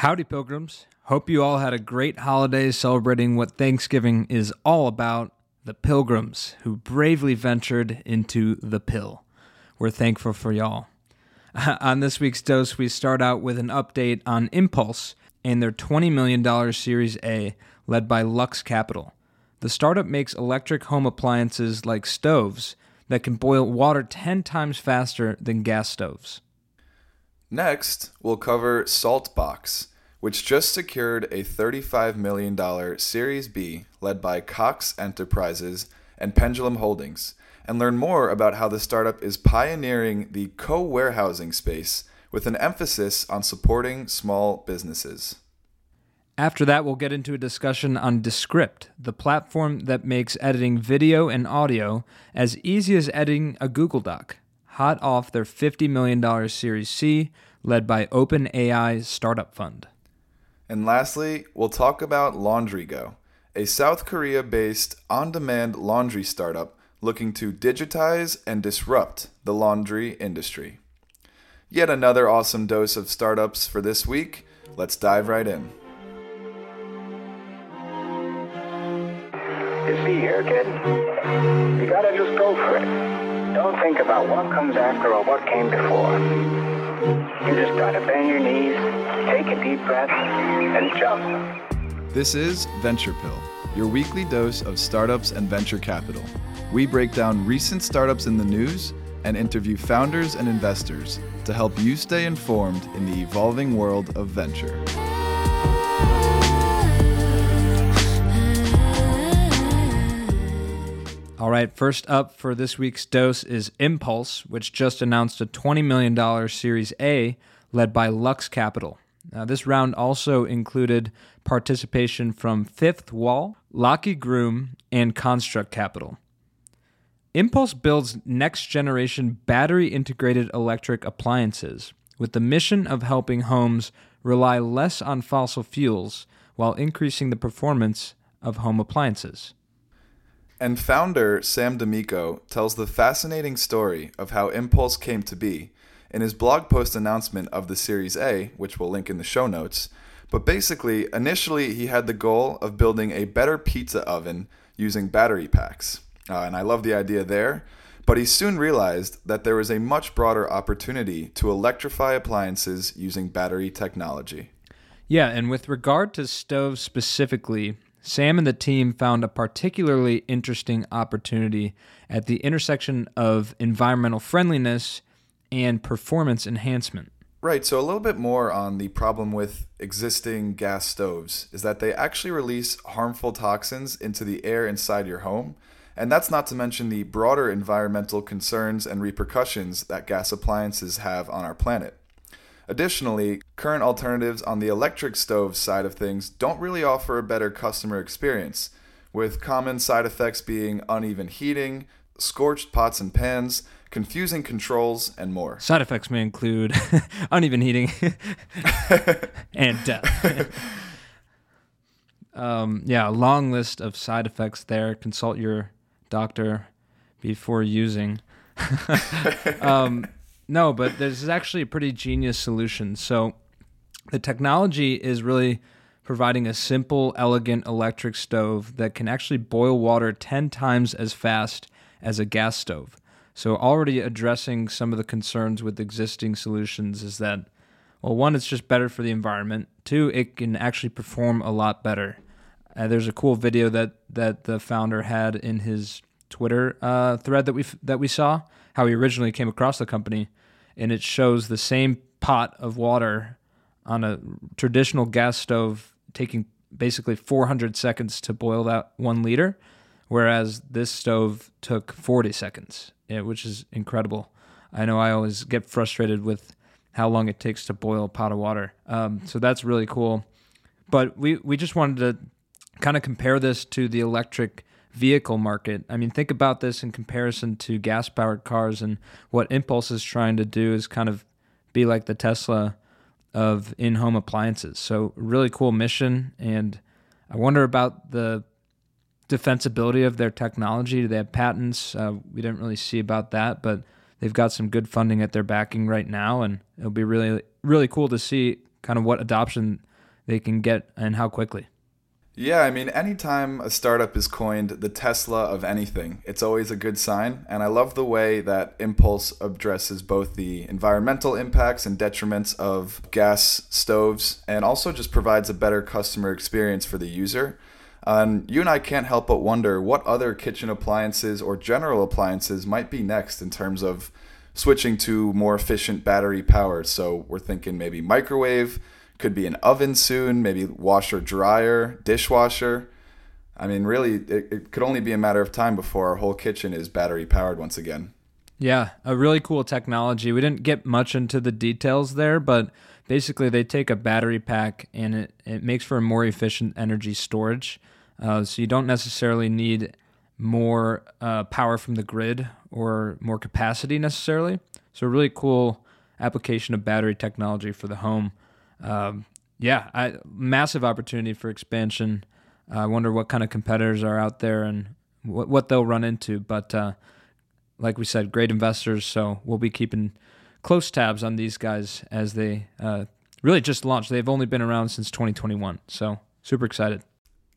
Howdy, Pilgrims. Hope you all had a great holiday celebrating what Thanksgiving is all about, the Pilgrims who bravely ventured into the pill. We're thankful for y'all. On this week's Dose, we start out with an update on Impulse and their $20 million Series A led by Lux Capital. The startup makes electric home appliances like stoves that can boil water 10 times faster than gas stoves. Next, we'll cover Saltbox, which just secured a $35 million Series B led by Cox Enterprises and Pendulum Holdings, and learn more about how the startup is pioneering the co-warehousing space with an emphasis on supporting small businesses. After that, we'll get into a discussion on Descript, the platform that makes editing video and audio as easy as editing a Google Doc, hot off their $50 million Series C, led by OpenAI's startup fund. And lastly, we'll talk about LaundryGo, a South Korea-based on-demand laundry startup looking to digitize and disrupt the laundry industry. Yet another awesome dose of startups for this week. Let's dive right in. You see here, kid, you gotta just go for it. Don't think about what comes after or what came before. You just gotta bend your knees, take a deep breath, and jump. This is Venture Pill, your weekly dose of startups and venture capital. We break down recent startups in the news and interview founders and investors to help you stay informed in the evolving world of venture. All right, first up for this week's Dose is Impulse, which just announced a $20 million Series A led by Lux Capital. Now, this round also included participation from Fifth Wall, Lockie Groom, and Construct Capital. Impulse builds next-generation battery-integrated electric appliances with the mission of helping homes rely less on fossil fuels while increasing the performance of home appliances. And founder Sam D'Amico tells the fascinating story of how Impulse came to be in his blog post announcement of the Series A, which we'll link in the show notes. But basically, initially he had the goal of building a better pizza oven using battery packs. And I love the idea there. But he soon realized that there was a much broader opportunity to electrify appliances using battery technology. Yeah, and with regard to stoves specifically, Sam and the team found a particularly interesting opportunity at the intersection of environmental friendliness and performance enhancement. Right, so a little bit more on the problem with existing gas stoves is that they actually release harmful toxins into the air inside your home, and that's not to mention the broader environmental concerns and repercussions that gas appliances have on our planet. Additionally, current alternatives on the electric stove side of things don't really offer a better customer experience, with common side effects being uneven heating, scorched pots and pans, confusing controls, and more. Side effects may include uneven heating and death. A long list of side effects there. Consult your doctor before using. No, but this is actually a pretty genius solution. So the technology is really providing a simple, elegant electric stove that can actually boil water 10 times as fast as a gas stove. So already addressing some of the concerns with existing solutions is that, well, one, it's just better for the environment. Two, it can actually perform a lot better. There's a cool video that the founder had in his Twitter thread that we saw, how he originally came across the company. And it shows the same pot of water on a traditional gas stove taking basically 400 seconds to boil that 1 liter, whereas this stove took 40 seconds, which is incredible. I know I always get frustrated with how long it takes to boil a pot of water. So that's really cool. But we just wanted to kind of compare this to the electric vehicle market. I mean, think about this in comparison to gas-powered cars, and what Impulse is trying to do is kind of be like the Tesla of in-home appliances. So really cool mission, and I wonder about the defensibility of their technology. Do they have patents? We didn't really see about that, but they've got some good funding at their backing right now, and it'll be really, really cool to see kind of what adoption they can get and how quickly? Yeah, I mean, anytime a startup is coined the Tesla of anything, it's always a good sign. And I love the way that Impulse addresses both the environmental impacts and detriments of gas stoves and also just provides a better customer experience for the user. And you and I can't help but wonder what other kitchen appliances or general appliances might be next in terms of switching to more efficient battery power. So we're thinking maybe microwave, could be an oven soon, maybe washer, dryer, dishwasher. I mean, really, it could only be a matter of time before our whole kitchen is battery powered once again. Yeah, a really cool technology. We didn't get much into the details there, but basically they take a battery pack and it makes for a more efficient energy storage. So you don't necessarily need more power from the grid or more capacity necessarily. So a really cool application of battery technology for the home. Massive opportunity for expansion. I wonder what kind of competitors are out there and what they'll run into. But like we said, great investors. So we'll be keeping close tabs on these guys as they really just launched. They've only been around since 2021. So super excited.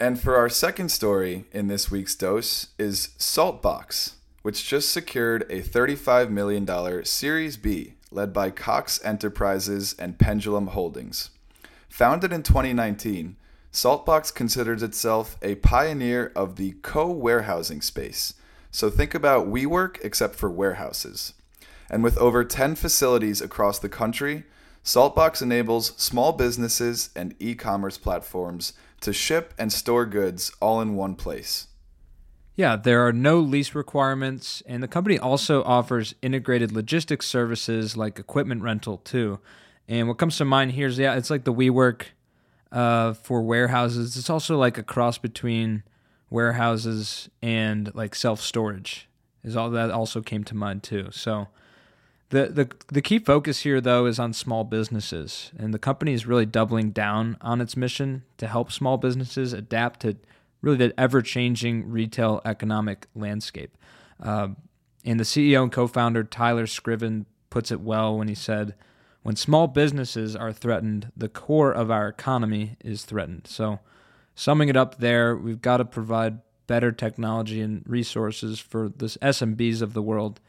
And for our second story in this week's dose is Saltbox, which just secured a $35 million Series B, led by Cox Enterprises and Pendulum Holdings. Founded in 2019, Saltbox considers itself a pioneer of the co-warehousing space. So think about WeWork except for warehouses. And with over 10 facilities across the country, Saltbox enables small businesses and e-commerce platforms to ship and store goods all in one place. Yeah, there are no lease requirements, and the company also offers integrated logistics services like equipment rental too. And what comes to mind here is, yeah, it's like the WeWork for warehouses. It's also like a cross between warehouses and like self-storage. Is all that also came to mind too. So the key focus here though is on small businesses, and the company is really doubling down on its mission to help small businesses adapt to really the ever-changing retail economic landscape. And the CEO and co-founder Tyler Scriven puts it well when he said, when small businesses are threatened, the core of our economy is threatened. So summing it up there, we've got to provide better technology and resources for the SMBs of the world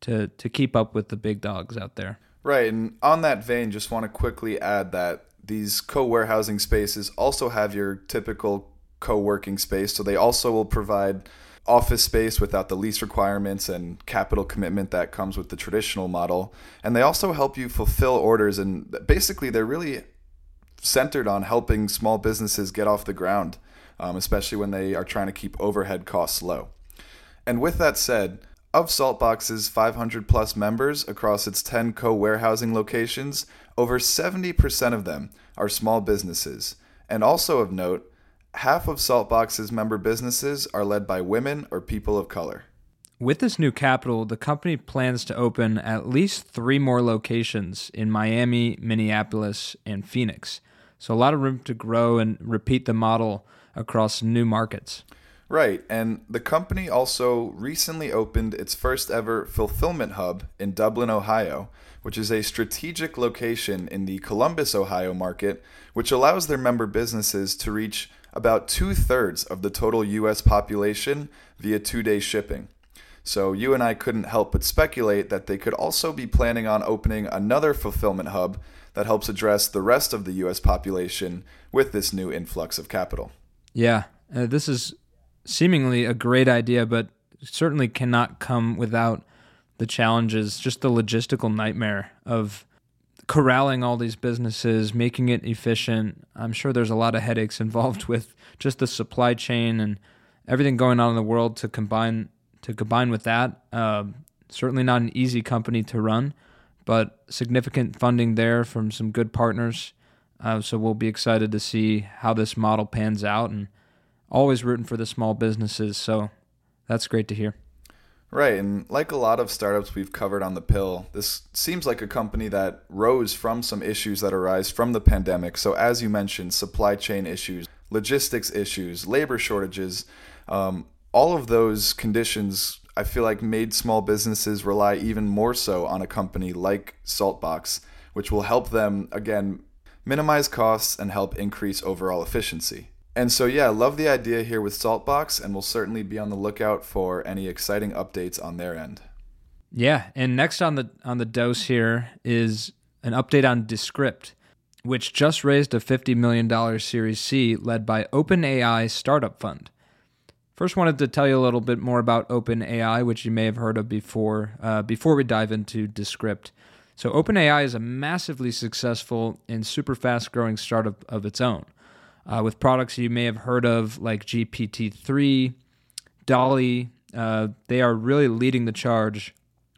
to keep up with the big dogs out there. Right, and on that vein, just want to quickly add that these co-warehousing spaces also have your typical co-working space, so they also will provide office space without the lease requirements and capital commitment that comes with the traditional model. And they also help you fulfill orders, and basically they're really centered on helping small businesses get off the ground, especially when they are trying to keep overhead costs low. And with that said, of Saltbox's 500 plus members across its 10 co-warehousing locations, over 70% of them are small businesses. And also of note, half of Saltbox's member businesses are led by women or people of color. With this new capital, the company plans to open at least 3 more locations in Miami, Minneapolis, and Phoenix. So a lot of room to grow and repeat the model across new markets. Right, and the company also recently opened its first ever fulfillment hub in Dublin, Ohio, which is a strategic location in the Columbus, Ohio market, which allows their member businesses to reach about 2/3 of the total U.S. population via 2-day shipping. So you and I couldn't help but speculate that they could also be planning on opening another fulfillment hub that helps address the rest of the U.S. population with this new influx of capital. Yeah, this is seemingly a great idea, but certainly cannot come without the challenges, just the logistical nightmare of corralling all these businesses, making it efficient. I'm sure there's a lot of headaches involved with just the supply chain and everything going on in the world to combine with that. Certainly not an easy company to run, but significant funding there from some good partners. So we'll be excited to see how this model pans out, and always rooting for the small businesses. So that's great to hear. Right, and like a lot of startups we've covered on The Pill, this seems like a company that rose from some issues that arise from the pandemic. So as you mentioned, supply chain issues, logistics issues, labor shortages, all of those conditions I feel like made small businesses rely even more so on a company like Saltbox, which will help them, again, minimize costs, and help increase overall efficiency. And so yeah, love the idea here with Saltbox, and we'll certainly be on the lookout for any exciting updates on their end. Yeah, and next on the dose here is an update on Descript, which just raised a $50 million Series C led by OpenAI Startup Fund. First, wanted to tell you a little bit more about OpenAI, which you may have heard of before we dive into Descript. So OpenAI is a massively successful and super fast-growing startup of its own, with products you may have heard of like GPT-3, Dolly. They are really leading the charge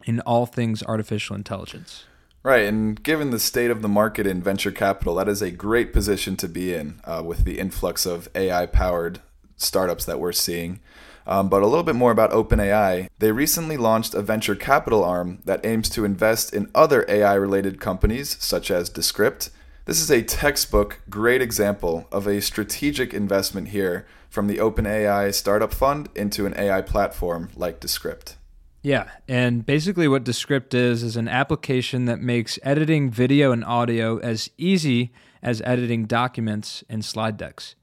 in all things artificial intelligence. Right, and given the state of the market in venture capital, that is a great position to be in with the influx of AI-powered startups that we're seeing. But a little bit more about OpenAI. They recently launched a venture capital arm that aims to invest in other AI-related companies, such as Descript. This is a textbook great example of a strategic investment here from the OpenAI Startup Fund into an AI platform like Descript. Yeah, and basically what Descript is an application that makes editing video and audio as easy as editing documents and slide decks.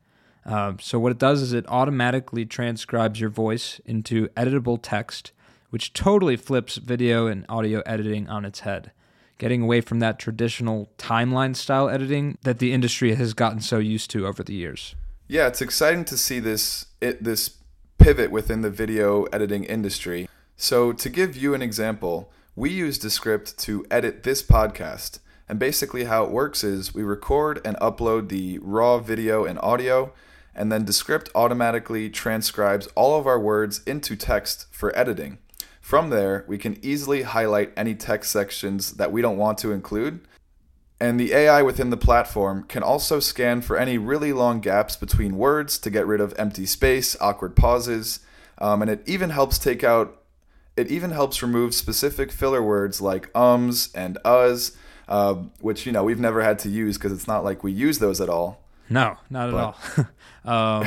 So what it does is it automatically transcribes your voice into editable text, which totally flips video and audio editing on its head, getting away from that traditional timeline-style editing that the industry has gotten so used to over the years. Yeah, it's exciting to see this pivot within the video editing industry. So to give you an example, we use Descript to edit this podcast, and basically how it works is we record and upload the raw video and audio, and then Descript automatically transcribes all of our words into text for editing. From there, we can easily highlight any text sections that we don't want to include, and the AI within the platform can also scan for any really long gaps between words to get rid of empty space, awkward pauses, and it even helps remove specific filler words like ums and uhs, which, you know, we've never had to use because it's not like we use those at all. No, not at all.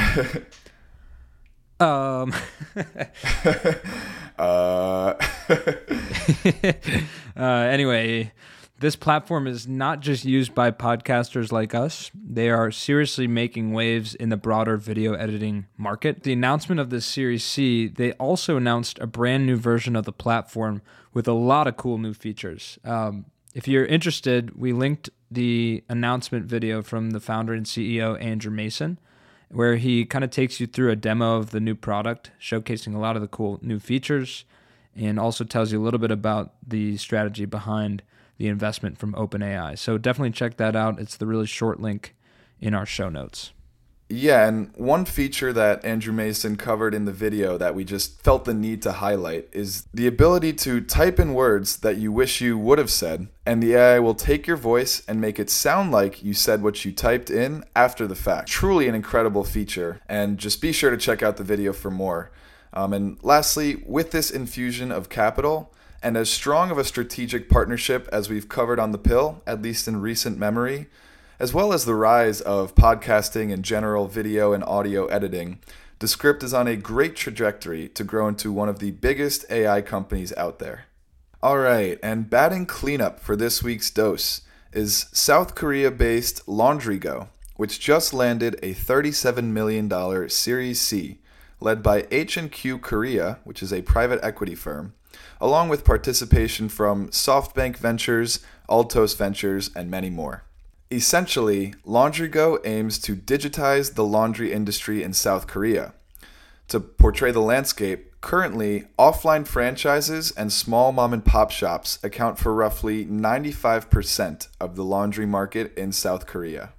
Anyway, this platform is not just used by podcasters like us. They are seriously making waves in the broader video editing market. The announcement of this Series C, they also announced a brand new version of the platform with a lot of cool new features. If you're interested, we linked the announcement video from the founder and CEO, Andrew Mason, where he kind of takes you through a demo of the new product, showcasing a lot of the cool new features, and also tells you a little bit about the strategy behind the investment from OpenAI. So definitely check that out. It's the really short link in our show notes. Yeah, and one feature that Andrew Mason covered in the video that we just felt the need to highlight is the ability to type in words that you wish you would have said, and the AI will take your voice and make it sound like you said what you typed in after the fact. Truly an incredible feature, and just be sure to check out the video for more. And lastly, with this infusion of capital, and as strong of a strategic partnership as we've covered on The Pill, at least in recent memory, as well as the rise of podcasting and general video and audio editing, Descript is on a great trajectory to grow into one of the biggest AI companies out there. All right, and batting cleanup for this week's dose is South Korea-based LaundryGo, which just landed a $37 million Series C, led by H&Q Korea, which is a private equity firm, along with participation from SoftBank Ventures, Altos Ventures, and many more. Essentially, LaundryGo aims to digitize the laundry industry in South Korea. To portray the landscape, currently, offline franchises and small mom-and-pop shops account for roughly 95% of the laundry market in South Korea.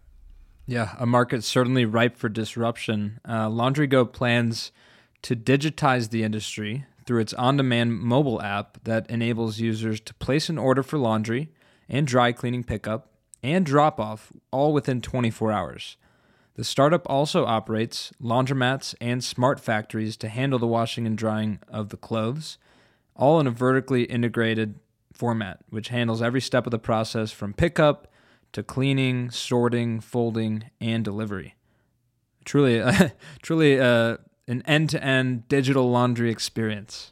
Yeah, a market certainly ripe for disruption. LaundryGo plans to digitize the industry through its on-demand mobile app that enables users to place an order for laundry and dry cleaning pickup and drop-off all within 24 hours. The startup also operates laundromats and smart factories to handle the washing and drying of the clothes, all in a vertically integrated format, which handles every step of the process from pickup to cleaning, sorting, folding, and delivery. Truly, an end-to-end digital laundry experience.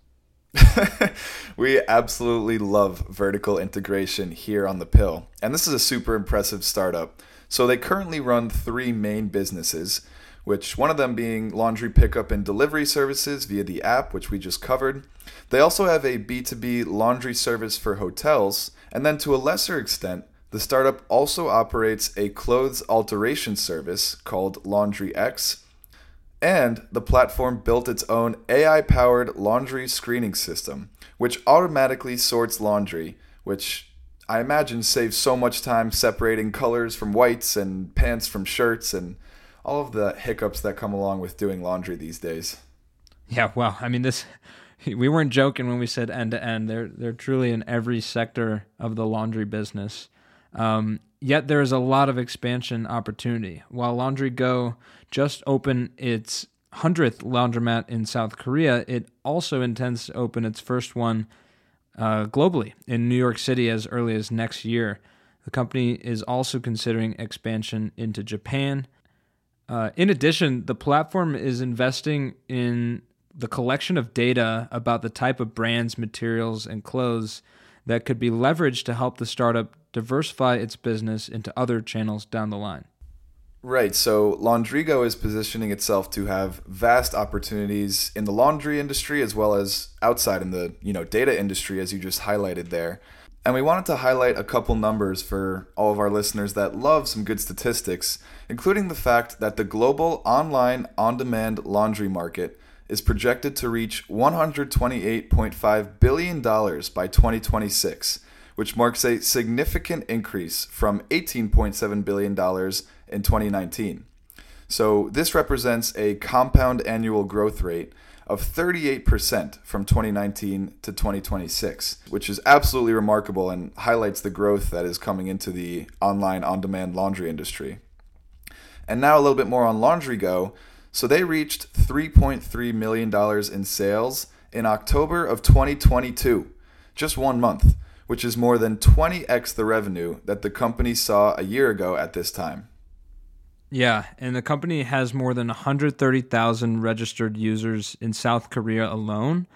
We absolutely love vertical integration here on The Pill. And this is a super impressive startup. So they currently run three main businesses, which one of them being laundry pickup and delivery services via the app, which we just covered. They also have a B2B laundry service for hotels. And then to a lesser extent, the startup also operates a clothes alteration service called LaundryX. And the platform built its own AI-powered laundry screening system, which automatically sorts laundry, which I imagine saves so much time separating colors from whites and pants from shirts and all of the hiccups that come along with doing laundry these days. Yeah, wow. I mean, this, we weren't joking when we said end-to-end. They're truly in every sector of the laundry business. Yet there is a lot of expansion opportunity. While LaundryGo just opened its 100th laundromat in South Korea, it also intends to open its first one globally in New York City as early as next year. The company is also considering expansion into Japan. In addition, the platform is investing in the collection of data about the type of brands, materials, and clothes that could be leveraged to help the startup diversify its business into other channels down the line. Right, so LaundryGo is positioning itself to have vast opportunities in the laundry industry as well as outside in the data industry, as you just highlighted there. And we wanted to highlight a couple numbers for all of our listeners that love some good statistics, including the fact that the global online on-demand laundry market is projected to reach $128.5 billion by 2026, which marks a significant increase from $18.7 billion in 2019. So this represents a compound annual growth rate of 38% from 2019 to 2026, which is absolutely remarkable and highlights the growth that is coming into the online on-demand laundry industry. And now a little bit more on LaundryGo. So they reached $3.3 million in sales in October of 2022, just 1 month, which is more than 20x the revenue that the company saw a year ago at this time. Yeah, and the company has more than 130,000 registered users in South Korea alone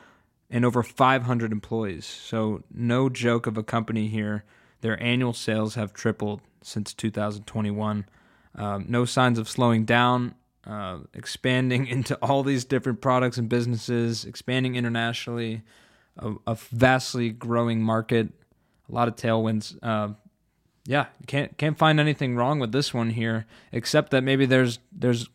and over 500 employees. So no joke of a company here. Their annual sales have tripled since 2021. No signs of slowing down. Expanding into all these different products and businesses, expanding internationally, a vastly growing market, a lot of tailwinds. Can't find anything wrong with this one here, except that maybe there's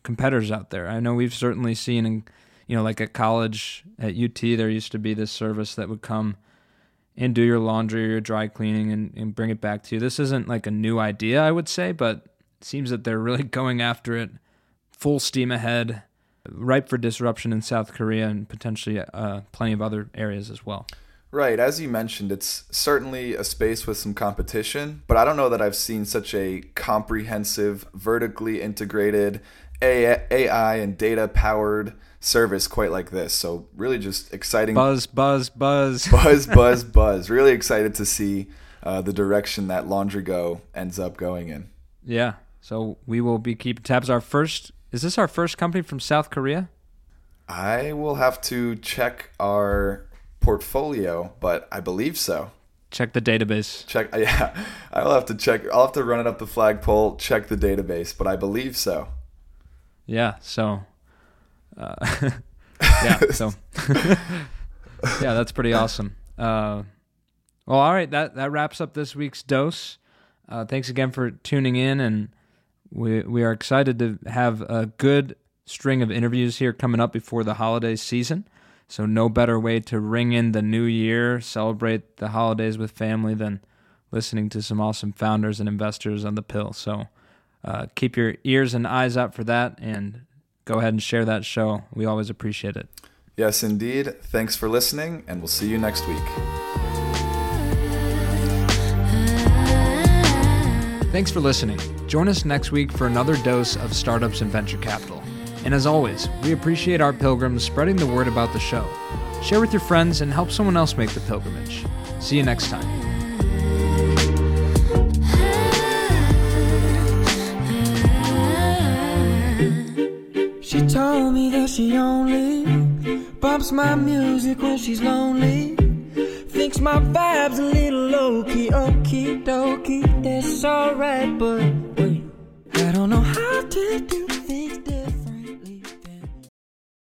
competitors out there. I know we've certainly seen, like at college at UT, there used to be this service that would come and do your laundry or your dry cleaning and bring it back to you. This isn't like a new idea, I would say, but it seems that they're really going after it. Full steam ahead, ripe for disruption in South Korea and potentially plenty of other areas as well. Right. As you mentioned, it's certainly a space with some competition, but I don't know that I've seen such a comprehensive, vertically integrated AI and data-powered service quite like this. So really just exciting. Buzz. Buzz. Really excited to see the direction that LaundryGo ends up going in. Yeah. So we will be keeping tabs. Is this our first company from South Korea? I will have to check our portfolio, but I believe so. Check the database. Yeah. I will have to check. I'll have to run it up the flagpole, check the database, but I believe so. Yeah, so. Yeah, that's pretty awesome. Well, all right, that wraps up this week's dose. Thanks again for tuning in, and we are excited to have a good string of interviews here coming up before the holiday season. So no better way to ring in the new year, celebrate the holidays with family, than listening to some awesome founders and investors on the pill. So keep your ears and eyes out for that, and go ahead and share that show. We always appreciate it. Yes, indeed. Thanks for listening, and we'll see you next week. Thanks for listening. Join us next week for another dose of startups and venture capital. And as always, we appreciate our pilgrims spreading the word about the show. Share with your friends and help someone else make the pilgrimage. See you next time. She told me that she only bumps my music when she's lonely. Thinks my vibe's a little low-key, okie dokie, that's alright, but wait. do do.